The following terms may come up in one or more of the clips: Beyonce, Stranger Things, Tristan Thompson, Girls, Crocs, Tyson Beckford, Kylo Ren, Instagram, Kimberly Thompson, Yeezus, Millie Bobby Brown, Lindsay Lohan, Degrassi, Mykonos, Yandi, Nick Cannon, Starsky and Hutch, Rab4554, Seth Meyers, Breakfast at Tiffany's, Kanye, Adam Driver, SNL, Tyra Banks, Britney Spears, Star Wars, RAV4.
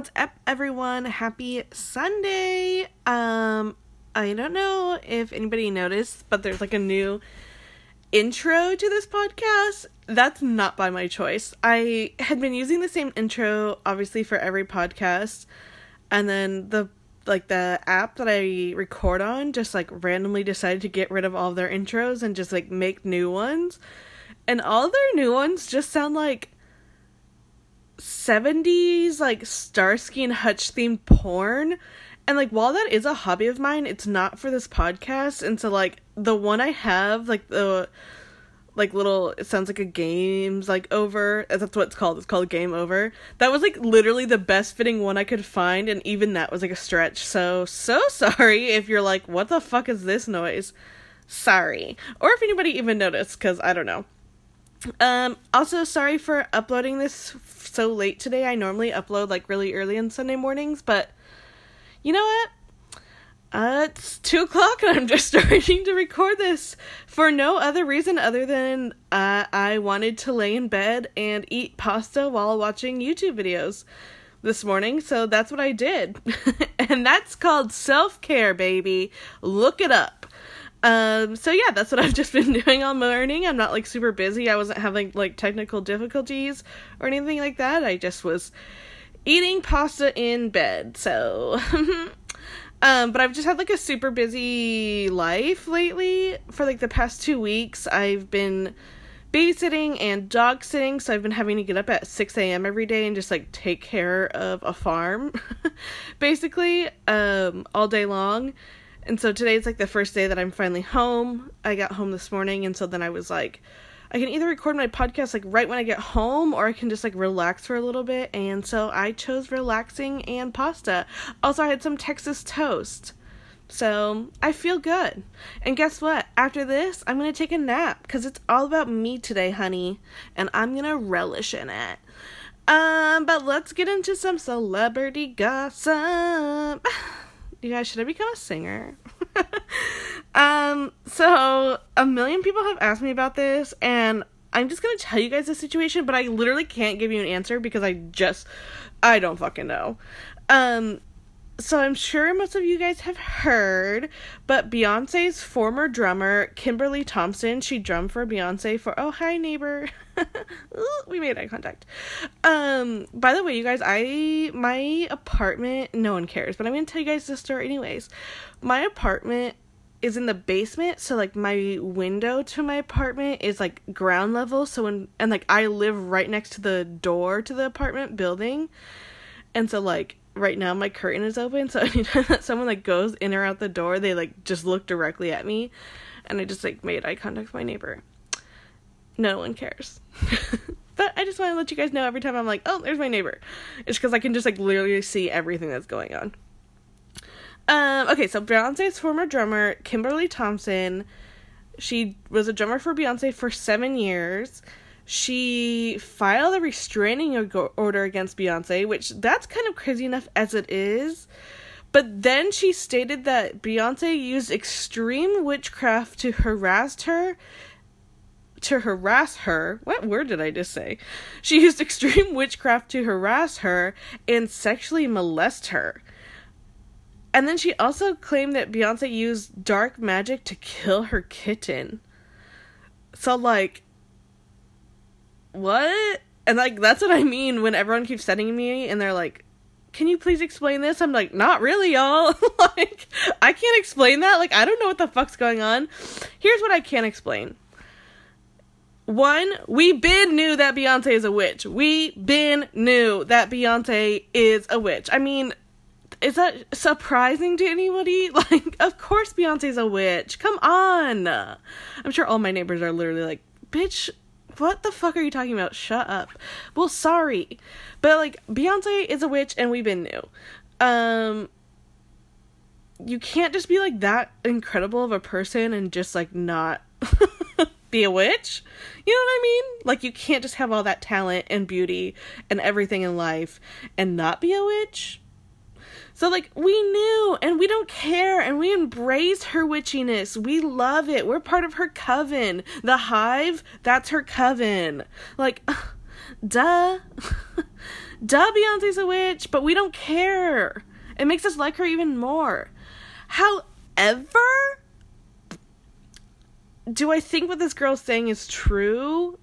What's up, everyone? Happy Sunday! I don't know if anybody noticed, but there's like a new intro to this podcast. That's not by my choice. I had been using the same intro, obviously, for every podcast, and then the app that I record on just like randomly decided to get rid of all of their intros and just like make new ones, and all their new ones just sound like 70s like Starsky and Hutch themed porn. And like, while that is a hobby of mine, it's not for this podcast. And so like the one I have, like the little, it sounds like a game's like over, that's what it's called. It's called Game Over. That was like literally the best fitting one I could find, and even that was like a stretch. So sorry if you're like, what the fuck is this noise? Sorry. Or if anybody even noticed, because I don't know. Also sorry for uploading this so late today. I normally upload like really early on Sunday mornings, but you know what? It's 2:00 and I'm just starting to record this for no other reason other than I wanted to lay in bed and eat pasta while watching YouTube videos this morning, so that's what I did. And that's called self-care, baby. Look it up. So yeah, that's what I've just been doing all morning. I'm not like super busy. I wasn't having like technical difficulties or anything like that. I just was eating pasta in bed. So, but I've just had like a super busy life lately. For like the past 2 weeks, I've been babysitting and dog sitting. So I've been having to get up at 6 a.m. every day and just like take care of a farm basically, all day long. And so today's like the first day that I'm finally home. I got home this morning, and so then I was like, I can either record my podcast like right when I get home, or I can just like relax for a little bit. And so I chose relaxing and pasta. Also, I had some Texas toast. So I feel good. And guess what? After this, I'm going to take a nap, because it's all about me today, honey. And I'm going to relish in it. But let's get into some celebrity gossip. You guys, should I become a singer? So a million people have asked me about this, and I'm just going to tell you guys the situation, but I literally can't give you an answer because I don't fucking know. So I'm sure most of you guys have heard, but Beyonce's former drummer, Kimberly Thompson, she drummed for Beyonce for, oh, hi, neighbor. We made eye contact. By the way, you guys, my apartment, no one cares, but I'm going to tell you guys this story anyways. My apartment is in the basement, so like my window to my apartment is like ground level, so and like I live right next to the door to the apartment building, and so like right now my curtain is open, so anytime that someone like goes in or out the door, they like just look directly at me, and I just like made eye contact with my neighbor. No one cares. But I just want to let you guys know, every time I'm like, oh, there's my neighbor, it's because I can just like literally see everything that's going on. Okay, so Beyonce's former drummer, Kimberly Thompson, she was a drummer for Beyonce for 7 years. She filed a restraining order against Beyonce, which that's kind of crazy enough as it is. But then she stated that Beyonce used extreme witchcraft to harass her. What word did I just say? She used extreme witchcraft to harass her and sexually molest her. And then she also claimed that Beyonce used dark magic to kill her kitten. So like, what? And like, that's what I mean when everyone keeps sending me and they're like, can you please explain this? I'm like, not really, y'all. Like, I can't explain that. Like, I don't know what the fuck's going on. Here's what I can explain. One, we been knew that Beyonce is a witch. We been knew that Beyonce is a witch. I mean, is that surprising to anybody? Like, of course Beyonce's a witch. Come on. I'm sure all my neighbors are literally like, bitch, what the fuck are you talking about? Shut up. Well, sorry. But like, Beyonce is a witch and we've been new. You can't just be like that incredible of a person and just like not be a witch. You know what I mean? Like, you can't just have all that talent and beauty and everything in life and not be a witch. So like, we knew, and we don't care, and we embrace her witchiness. We love it. We're part of her coven. The Hive, that's her coven. Like, duh. Duh, Beyonce's a witch, but we don't care. It makes us like her even more. However, do I think what this girl's saying is true?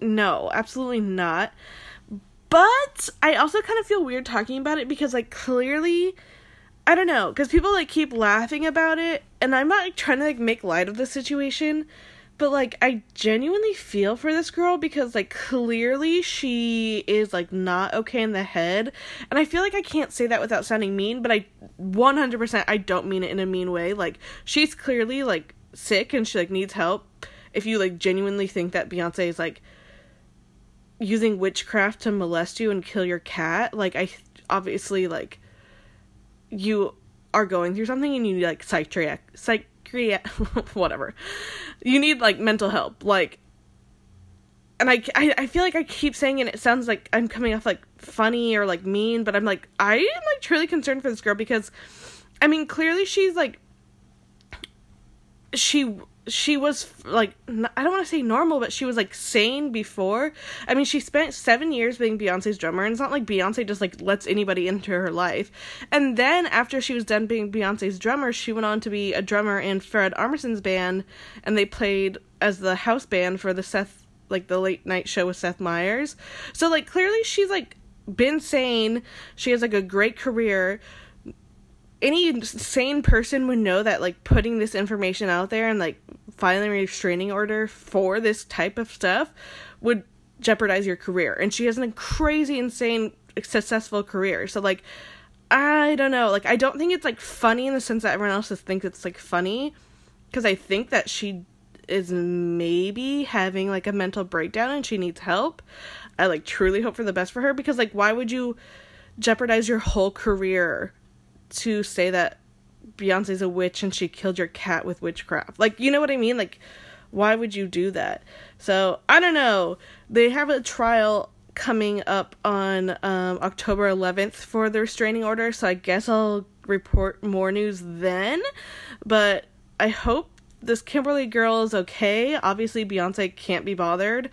No, absolutely not. But I also kind of feel weird talking about it because, like, clearly, I don't know, because people, like, keep laughing about it, and I'm not, like, trying to, like, make light of the situation, but, like, I genuinely feel for this girl because, like, clearly she is, like, not okay in the head, and I feel like I can't say that without sounding mean, but I 100% I don't mean it in a mean way. Like, she's clearly, like, sick and she, like, needs help. If you, like, genuinely think that Beyonce is, like, using witchcraft to molest you and kill your cat, like, I obviously, like, you are going through something and you need, like, whatever. You need, like, mental help. Like, and I feel like I keep saying it and it sounds like I'm coming off, like, funny or, like, mean, but I'm, like, I am, like, truly concerned for this girl because, I mean, clearly she's, like, she was, like, I don't want to say normal, but she was, like, sane before. I mean, she spent 7 years being Beyonce's drummer, and it's not like Beyonce just, like, lets anybody into her life. And then, after she was done being Beyonce's drummer, she went on to be a drummer in Fred Armisen's band, and they played as the house band for the Seth, like, the late night show with Seth Meyers. So, like, clearly she's, like, been sane. She has, like, a great career. Any sane person would know that, like, putting this information out there and, like, filing a restraining order for this type of stuff would jeopardize your career. And she has a crazy, insane, successful career. So, like, I don't know. Like, I don't think it's, like, funny in the sense that everyone else thinks it's, like, funny. Because I think that she is maybe having, like, a mental breakdown and she needs help. I, like, truly hope for the best for her. Because, like, why would you jeopardize your whole career to say that Beyonce's a witch and she killed your cat with witchcraft? Like, you know what I mean? Like, why would you do that? So, I don't know. They have a trial coming up on October 11th for the restraining order, so I guess I'll report more news then. But I hope this Kimberly girl is okay. Obviously, Beyonce can't be bothered.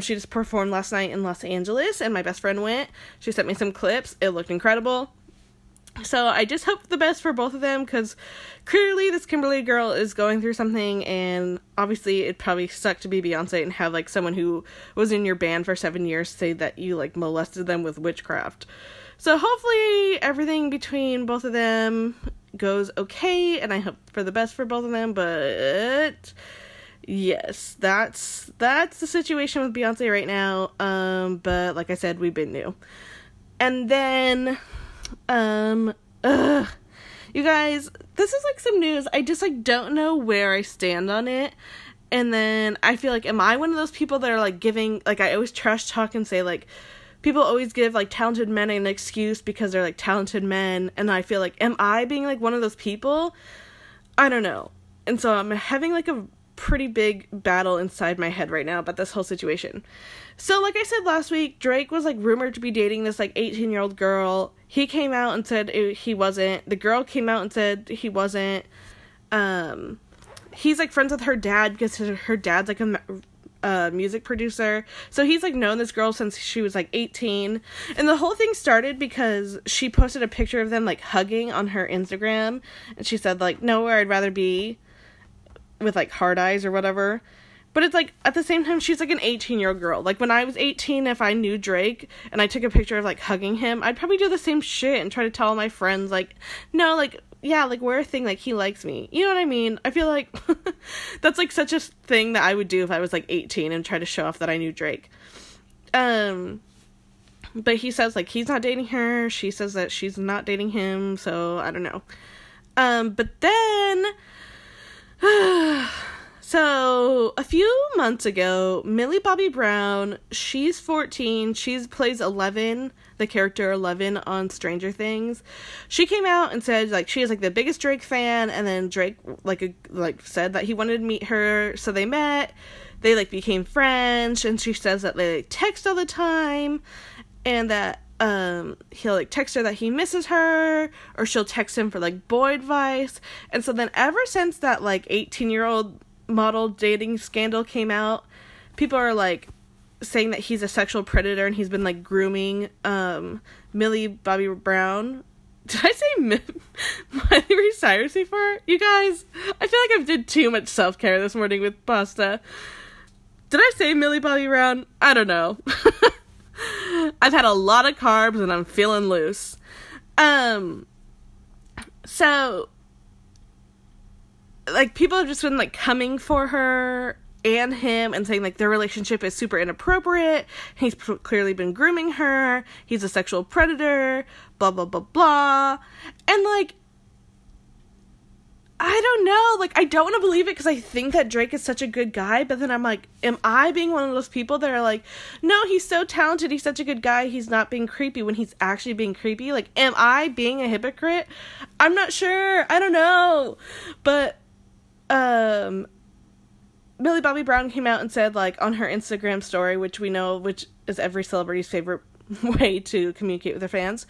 She just performed last night in Los Angeles, and my best friend went. She sent me some clips. It looked incredible. So I just hope the best for both of them because clearly this Kimberly girl is going through something, and obviously it probably sucked to be Beyonce and have, like, someone who was in your band for 7 years say that you, like, molested them with witchcraft. So hopefully everything between both of them goes okay, and I hope for the best for both of them, but yes, that's the situation with Beyonce right now. But like I said, we've been new. And then you guys, this is, like, some news. I just, like, don't know where I stand on it, and then I feel like, am I one of those people that are, like, giving, like, I always trash talk and say, like, people always give, like, talented men an excuse because they're, like, talented men, and I feel like, am I being, like, one of those people? I don't know, and so I'm having, like, a pretty big battle inside my head right now about this whole situation. So, like I said last week, Drake was, like, rumored to be dating this, like, 18-year-old girl. He came out and said he wasn't. The girl came out and said he wasn't. He's, like, friends with her dad because her dad's, like, a music producer. So he's, like, known this girl since she was, like, 18. And the whole thing started because she posted a picture of them, like, hugging on her Instagram. And she said, like, nowhere I'd rather be, with, like, hard eyes or whatever. But it's, like, at the same time, she's, like, an 18-year-old girl. Like, when I was 18, if I knew Drake and I took a picture of, like, hugging him, I'd probably do the same shit and try to tell my friends, like, no, like, yeah, like, we're a thing, like, he likes me. You know what I mean? I feel like that's, like, such a thing that I would do if I was, like, 18 and try to show off that I knew Drake. But he says, like, he's not dating her. She says that she's not dating him, so I don't know. But then so, a few months ago, Millie Bobby Brown, she's 14, she plays Eleven, the character Eleven on Stranger Things. She came out and said, like, she is, like, the biggest Drake fan, and then Drake, like, said that he wanted to meet her, so they met, they, like, became friends, and she says that they, like, text all the time, and that he'll, like, text her that he misses her, or she'll text him for, like, boy advice. And so then ever since that, like, 18-year-old model dating scandal came out, people are like, saying that he's a sexual predator and he's been, like, grooming Millie Bobby Brown. Did I say Miley Cyrus before? You guys, I feel like I did too much self-care this morning with pasta. Did I say Millie Bobby Brown? I don't know. I've had a lot of carbs and I'm feeling loose. So, like, people have just been, like, coming for her and him and saying, like, their relationship is super inappropriate. He's clearly been grooming her. He's a sexual predator, blah, blah, blah, blah. And, like, I don't know. Like, I don't want to believe it because I think that Drake is such a good guy. But then I'm like, am I being one of those people that are like, no, he's so talented. He's such a good guy. He's not being creepy when he's actually being creepy. Like, am I being a hypocrite? I'm not sure. I don't know. But, Millie Bobby Brown came out and said, like, on her Instagram story, which we know, which is every celebrity's favorite way to communicate with her fans.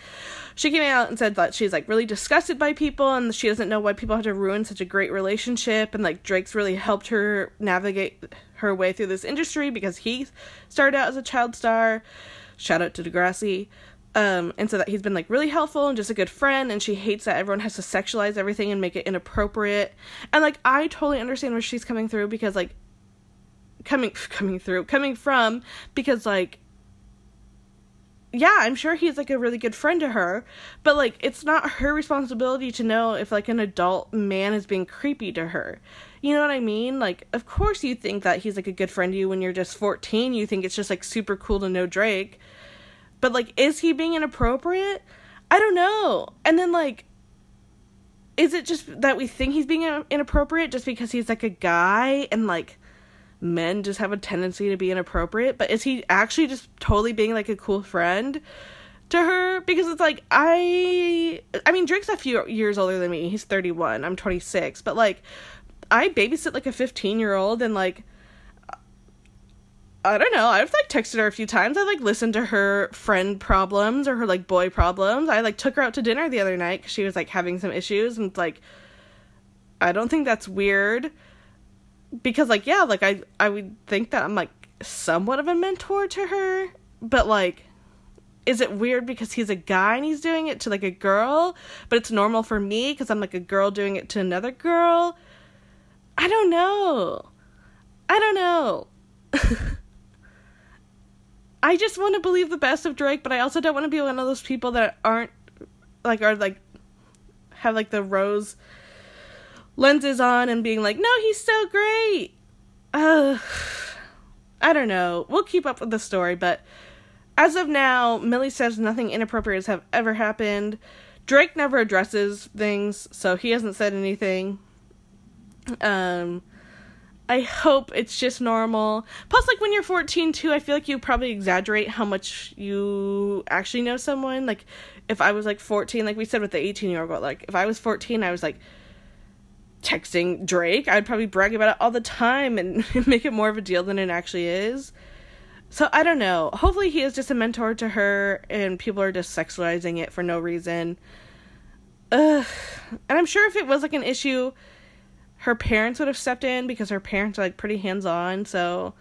She came out and said that she's, like, really disgusted by people and she doesn't know why people have to ruin such a great relationship, and, like, Drake's really helped her navigate her way through this industry because he started out as a child star. Shout out to Degrassi. And so that he's been, like, really helpful and just a good friend, and she hates that everyone has to sexualize everything and make it inappropriate. And, like, I totally understand where she's coming through because, like, coming from, because, like, yeah, I'm sure he's, like, a really good friend to her, but, like, it's not her responsibility to know if, like, an adult man is being creepy to her. You know what I mean? Like, of course you think that he's, like, a good friend to you when you're just 14. You think it's just, like, super cool to know Drake. But, like, is he being inappropriate? I don't know. And then, like, is it just that we think he's being inappropriate just because he's, like, a guy and, like, men just have a tendency to be inappropriate? But is he actually just totally being, like, a cool friend to her? Because it's, like, I mean, Drake's a few years older than me. He's 31. I'm 26. But, like, I babysit, like, a 15-year-old and, like, I don't know, I've, like, texted her a few times. I, like, listened to her friend problems or her, like, boy problems. I, like, took her out to dinner the other night because she was, like, having some issues, and, like, I don't think that's weird because, like, yeah, like, I would think that I'm, like, somewhat of a mentor to her, but, like, is it weird because he's a guy and he's doing it to, like, a girl, but it's normal for me because I'm, like, a girl doing it to another girl? I don't know. I just want to believe the best of Drake, but I also don't want to be one of those people that aren't, like, are, like, have, like, the rose lenses on and being like, no, he's so great. I don't know. We'll keep up with the story, but as of now, Millie says nothing inappropriate has ever happened. Drake never addresses things, so he hasn't said anything. I hope it's just normal. Plus, like, when you're 14, too, I feel like you probably exaggerate how much you actually know someone. Like, if I was, like, 14, like we said with the 18-year-old, like, if I was 14, I was, like, texting Drake, I'd probably brag about it all the time and make it more of a deal than it actually is. So, I don't know. Hopefully, he is just a mentor to her, and people are just sexualizing it for no reason. Ugh. And I'm sure if it was, like, an issue, her parents would have stepped in because her parents are, like, pretty hands-on, so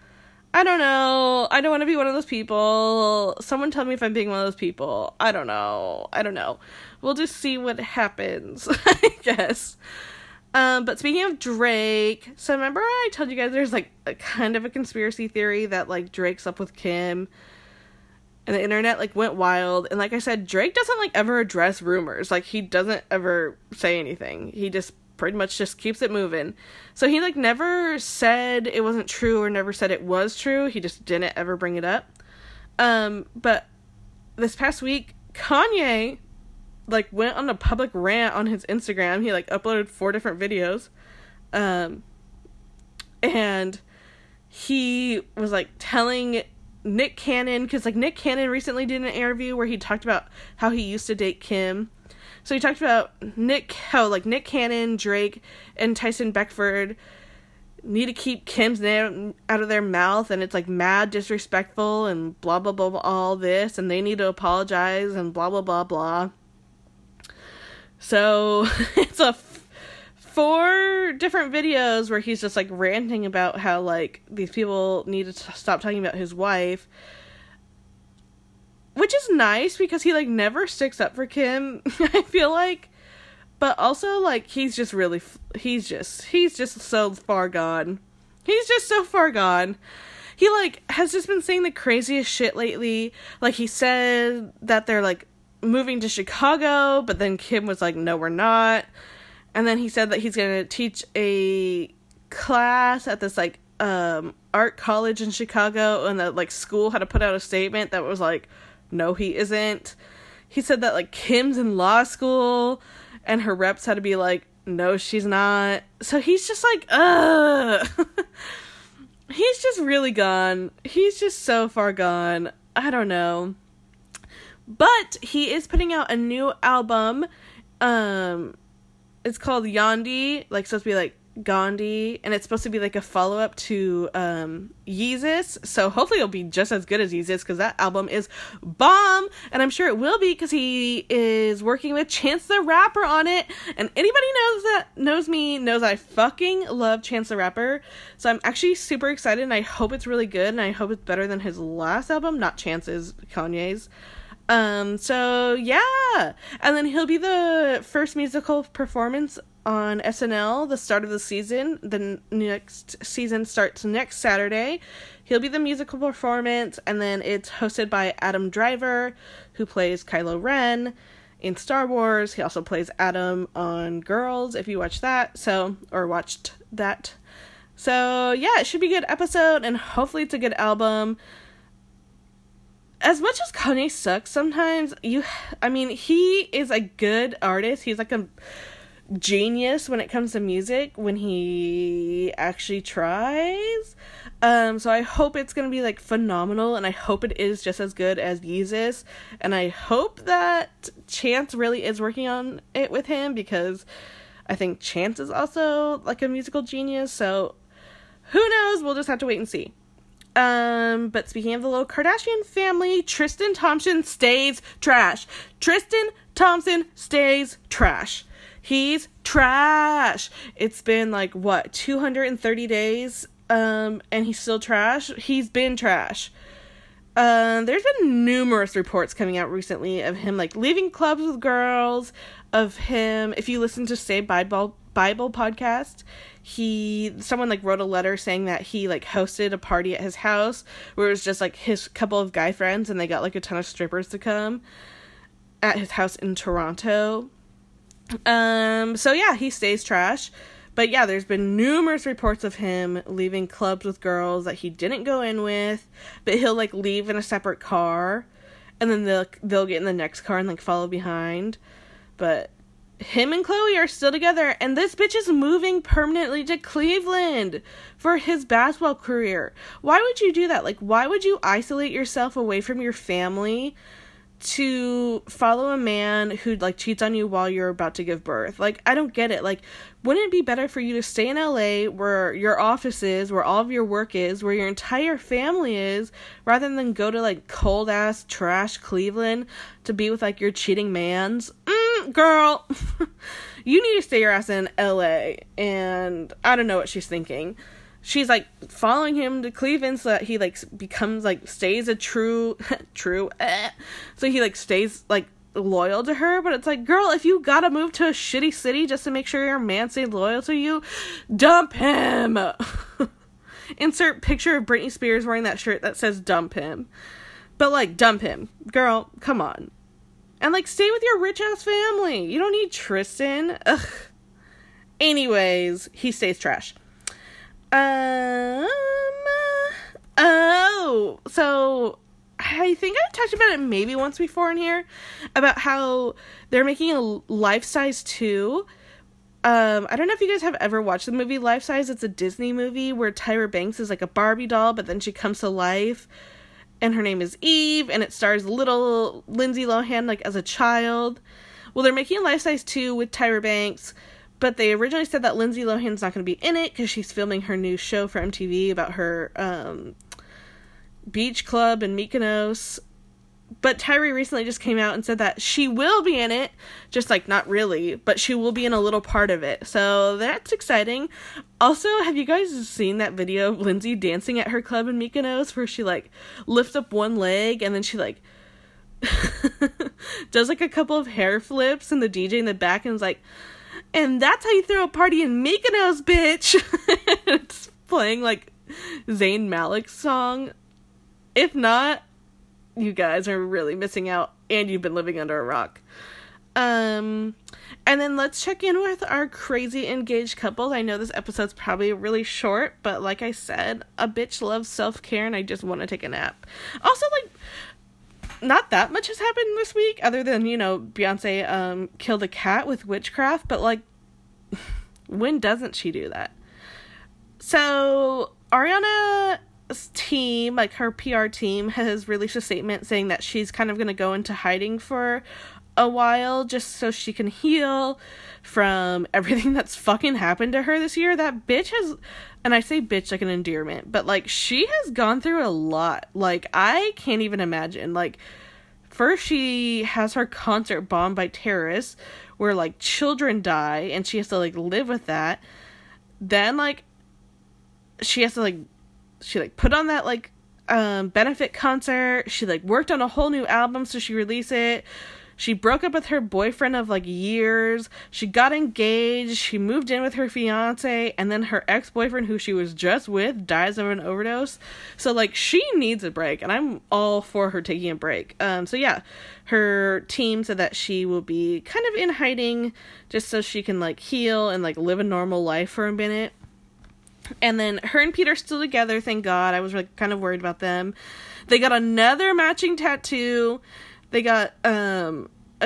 I don't know. I don't want to be one of those people. Someone tell me if I'm being one of those people. I don't know. We'll just see what happens, I guess. But speaking of Drake, so remember I told you guys there's, like, a kind of a conspiracy theory that, like, Drake's up with Kim, and the internet, like, went wild, and like I said, Drake doesn't, like, ever address rumors. Like, he doesn't ever say anything. He just pretty much just keeps it moving. So he, like, never said it wasn't true or never said it was true. He just didn't ever bring it up. But this past week, Kanye, like, went on a public rant on his Instagram. He, like, uploaded 4 different videos. And he was, like, telling Nick Cannon, because, like, Nick Cannon recently did an interview where he talked about how he used to date Kim. So he talked about Nick Cannon, Drake, and Tyson Beckford need to keep Kim's name out of their mouth, and it's, like, mad disrespectful, and blah, blah, blah, blah, all this, and they need to apologize, and blah, blah, blah, blah. So, it's a 4 different videos where he's just, like, ranting about how, like, these people need to stop talking about his wife. Which is nice, because he, like, never sticks up for Kim, I feel like. But also, like, he's just really, he's just so far gone. He's just so far gone. He, like, has just been saying the craziest shit lately. Like, he said that they're, like, moving to Chicago, but then Kim was like, no, we're not. And then he said that he's going to teach a class at this, like, art college in Chicago, and the, like, school had to put out a statement that was like, no, he isn't. He said that, like, Kim's in law school, and her reps had to be like, no, she's not. So he's just like, ugh. He's just really gone. He's just so far gone. I don't know. But he is putting out a new album. It's called Yandi, like, supposed to be like Gandhi, and it's supposed to be like a follow-up to Yeezus, so hopefully it'll be just as good as Yeezus, because that album is bomb, and I'm sure it will be, because he is working with Chance the Rapper on it, and anybody knows I fucking love Chance the Rapper, so I'm actually super excited, and I hope it's really good, and I hope it's better than his last album, not Chance's, Kanye's. So yeah, and then he'll be the first musical performance on SNL, the start of the season. The next season starts next Saturday. He'll be the musical performance, and then it's hosted by Adam Driver, who plays Kylo Ren in Star Wars. He also plays Adam on Girls, if you watch that, or watched that. So yeah, it should be a good episode, and hopefully it's a good album. As much as Kanye sucks sometimes, he is a good artist. He's like a genius when it comes to music, when he actually tries. So I hope it's gonna be, like, phenomenal, and I hope it is just as good as Yeezus, and I hope that Chance really is working on it with him, because I think Chance is also, like, a musical genius, so who knows? We'll just have to wait and see. But speaking of the little Kardashian family, Tristan Thompson stays trash. Tristan Thompson stays trash. He's trash. It's been, like, what, 230 days, and he's still trash? He's been trash. There's been numerous reports coming out recently of him, like, leaving clubs with girls, of him, if you listen to Say Bible podcast, someone, like, wrote a letter saying that he, like, hosted a party at his house where it was just, like, his couple of guy friends, and they got, like, a ton of strippers to come at his house in Toronto. So yeah, he stays trash. But yeah, there's been numerous reports of him leaving clubs with girls that he didn't go in with, but he'll, like, leave in a separate car, and then they'll get in the next car and, like, follow behind. But him and Chloe are still together, and this bitch is moving permanently to Cleveland for his basketball career. Why would you do that? Like, why would you isolate yourself away from your family to follow a man who, like, cheats on you while you're about to give birth? Like, I don't get it. Like, wouldn't it be better for you to stay in LA, where your office is, where all of your work is, where your entire family is, rather than go to, like, cold ass trash Cleveland to be with, like, your cheating mans? Girl, you need to stay your ass in LA, and I don't know what she's thinking. She's, like, following him to Cleveland so that he, like, becomes, like, stays a so he, like, stays, like, loyal to her. But it's like, girl, if you gotta move to a shitty city just to make sure your man stays loyal to you, dump him. Insert picture of Britney Spears wearing that shirt that says dump him. But, like, dump him. Girl, come on. And, like, stay with your rich-ass family. You don't need Tristan. Ugh. Anyways, he stays trash. So I think I've talked about it maybe once before in here, about how they're making a Life Size 2. I don't know if you guys have ever watched the movie Life Size. It's a Disney movie where Tyra Banks is, like, a Barbie doll, but then she comes to life, and her name is Eve, and it stars little Lindsay Lohan, like, as a child. Well, they're making a Life Size 2 with Tyra Banks, but they originally said that Lindsay Lohan's not going to be in it because she's filming her new show for MTV about her beach club in Mykonos. But Tyree recently just came out and said that she will be in it, just like not really, but she will be in a little part of it. So that's exciting. Also, have you guys seen that video of Lindsay dancing at her club in Mykonos where she like lifts up one leg and then she like does like a couple of hair flips and the DJ in the back and is like, and that's how you throw a party in Mykonos, bitch. It's playing like Zayn Malik's song. If not, you guys are really missing out, and you've been living under a rock. And then let's check in with our crazy engaged couples. I know this episode's probably really short, but like I said, a bitch loves self-care, and I just want to take a nap. Also, like, not that much has happened this week, other than, you know, Beyonce killed a cat with witchcraft, but, like, when doesn't she do that? So, Ariana's team, like her PR team, has released a statement saying that she's kind of going to go into hiding for a while just so she can heal from everything that's fucking happened to her this year. That bitch has, and I say bitch like an endearment, but like she has gone through a lot. Like I can't even imagine. Like first she has her concert bombed by terrorists where like children die and she has to like live with that. Then like she has to like put on that, like, benefit concert. She, like, worked on a whole new album, so she released it. She broke up with her boyfriend of, like, years. She got engaged. She moved in with her fiancé. And then her ex-boyfriend, who she was just with, dies of an overdose. So, like, she needs a break. And I'm all for her taking a break. So, yeah. Her team said that she will be kind of in hiding just so she can, like, heal and, like, live a normal life for a minute. And then her and Peter are still together, thank God. I was like kind of worried about them. They got another matching tattoo. They got a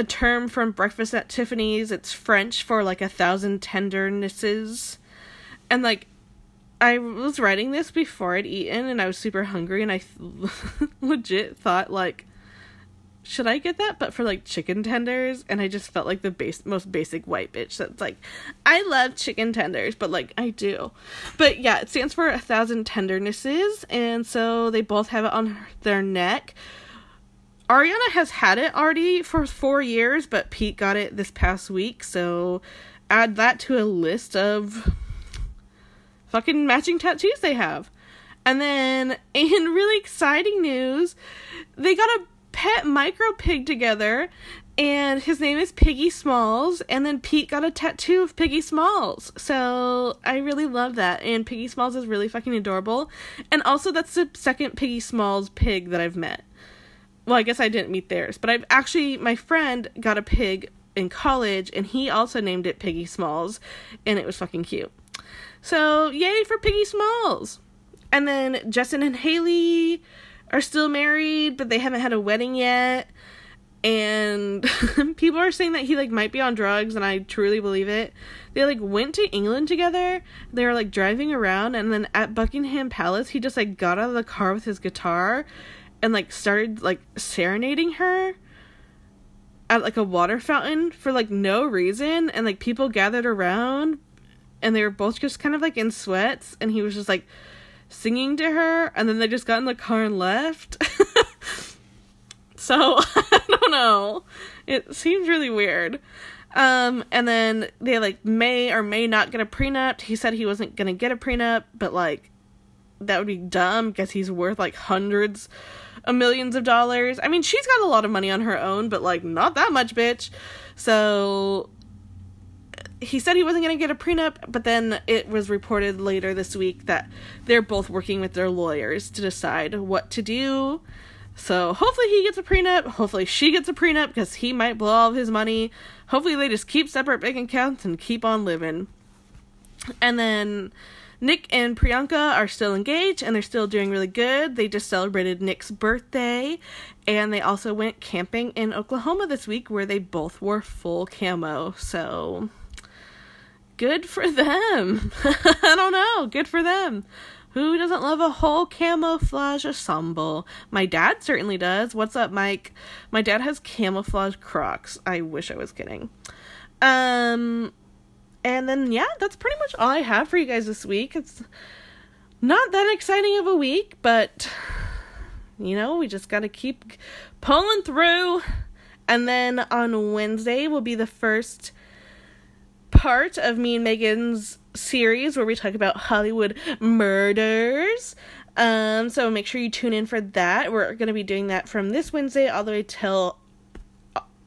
term from Breakfast at Tiffany's. It's French for like 1,000 tendernesses. And like I was writing this before I'd eaten and I was super hungry and I legit thought like, should I get that? But for like chicken tenders, and I just felt like the most basic white bitch that's like, I love chicken tenders, but like I do. But yeah, it stands for 1,000 tendernesses, and so they both have it on their neck. Ariana has had it already for 4 years, but Pete got it this past week, so add that to a list of fucking matching tattoos they have. And then, in really exciting news, they got a pet micro pig together, and his name is Piggy Smalls, and then Pete got a tattoo of Piggy Smalls. So I really love that, and Piggy Smalls is really fucking adorable. And also that's the second Piggy Smalls pig that I've met. Well, I guess I didn't meet theirs, but I've actually, my friend got a pig in college and he also named it Piggy Smalls, and it was fucking cute. So yay for Piggy Smalls. And then Justin and Haley are still married, but they haven't had a wedding yet, and people are saying that he, like, might be on drugs, and I truly believe it. They, like, went to England together, they were, like, driving around, and then at Buckingham Palace, he just, like, got out of the car with his guitar, and, like, started, like, serenading her at, like, a water fountain for, like, no reason, and, like, people gathered around, and they were both just kind of, like, in sweats, and he was just, like, singing to her, and then they just got in the car and left. So I don't know, it seems really weird. And then they like may or may not get a prenup. He said he wasn't gonna get a prenup, but like that would be dumb because he's worth like hundreds of millions of dollars. I mean, she's got a lot of money on her own, but like not that much, bitch. So he said he wasn't going to get a prenup, but then it was reported later this week that they're both working with their lawyers to decide what to do. So hopefully he gets a prenup. Hopefully she gets a prenup because he might blow all of his money. Hopefully they just keep separate bank accounts and keep on living. And then Nick and Priyanka are still engaged and they're still doing really good. They just celebrated Nick's birthday, and they also went camping in Oklahoma this week where they both wore full camo. So good for them. I don't know. Good for them. Who doesn't love a whole camouflage ensemble? My dad certainly does. What's up, Mike? My dad has camouflage Crocs. I wish I was kidding. And then, yeah, that's pretty much all I have for you guys this week. It's not that exciting of a week, but You know, we just got to keep pulling through. And then on Wednesday will be the first part of me and Megan's series where we talk about Hollywood murders. So make sure you tune in for that. We're going to be doing that from this Wednesday all the way till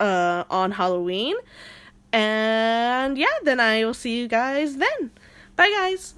on Halloween. And yeah, then I will see you guys then. Bye, guys.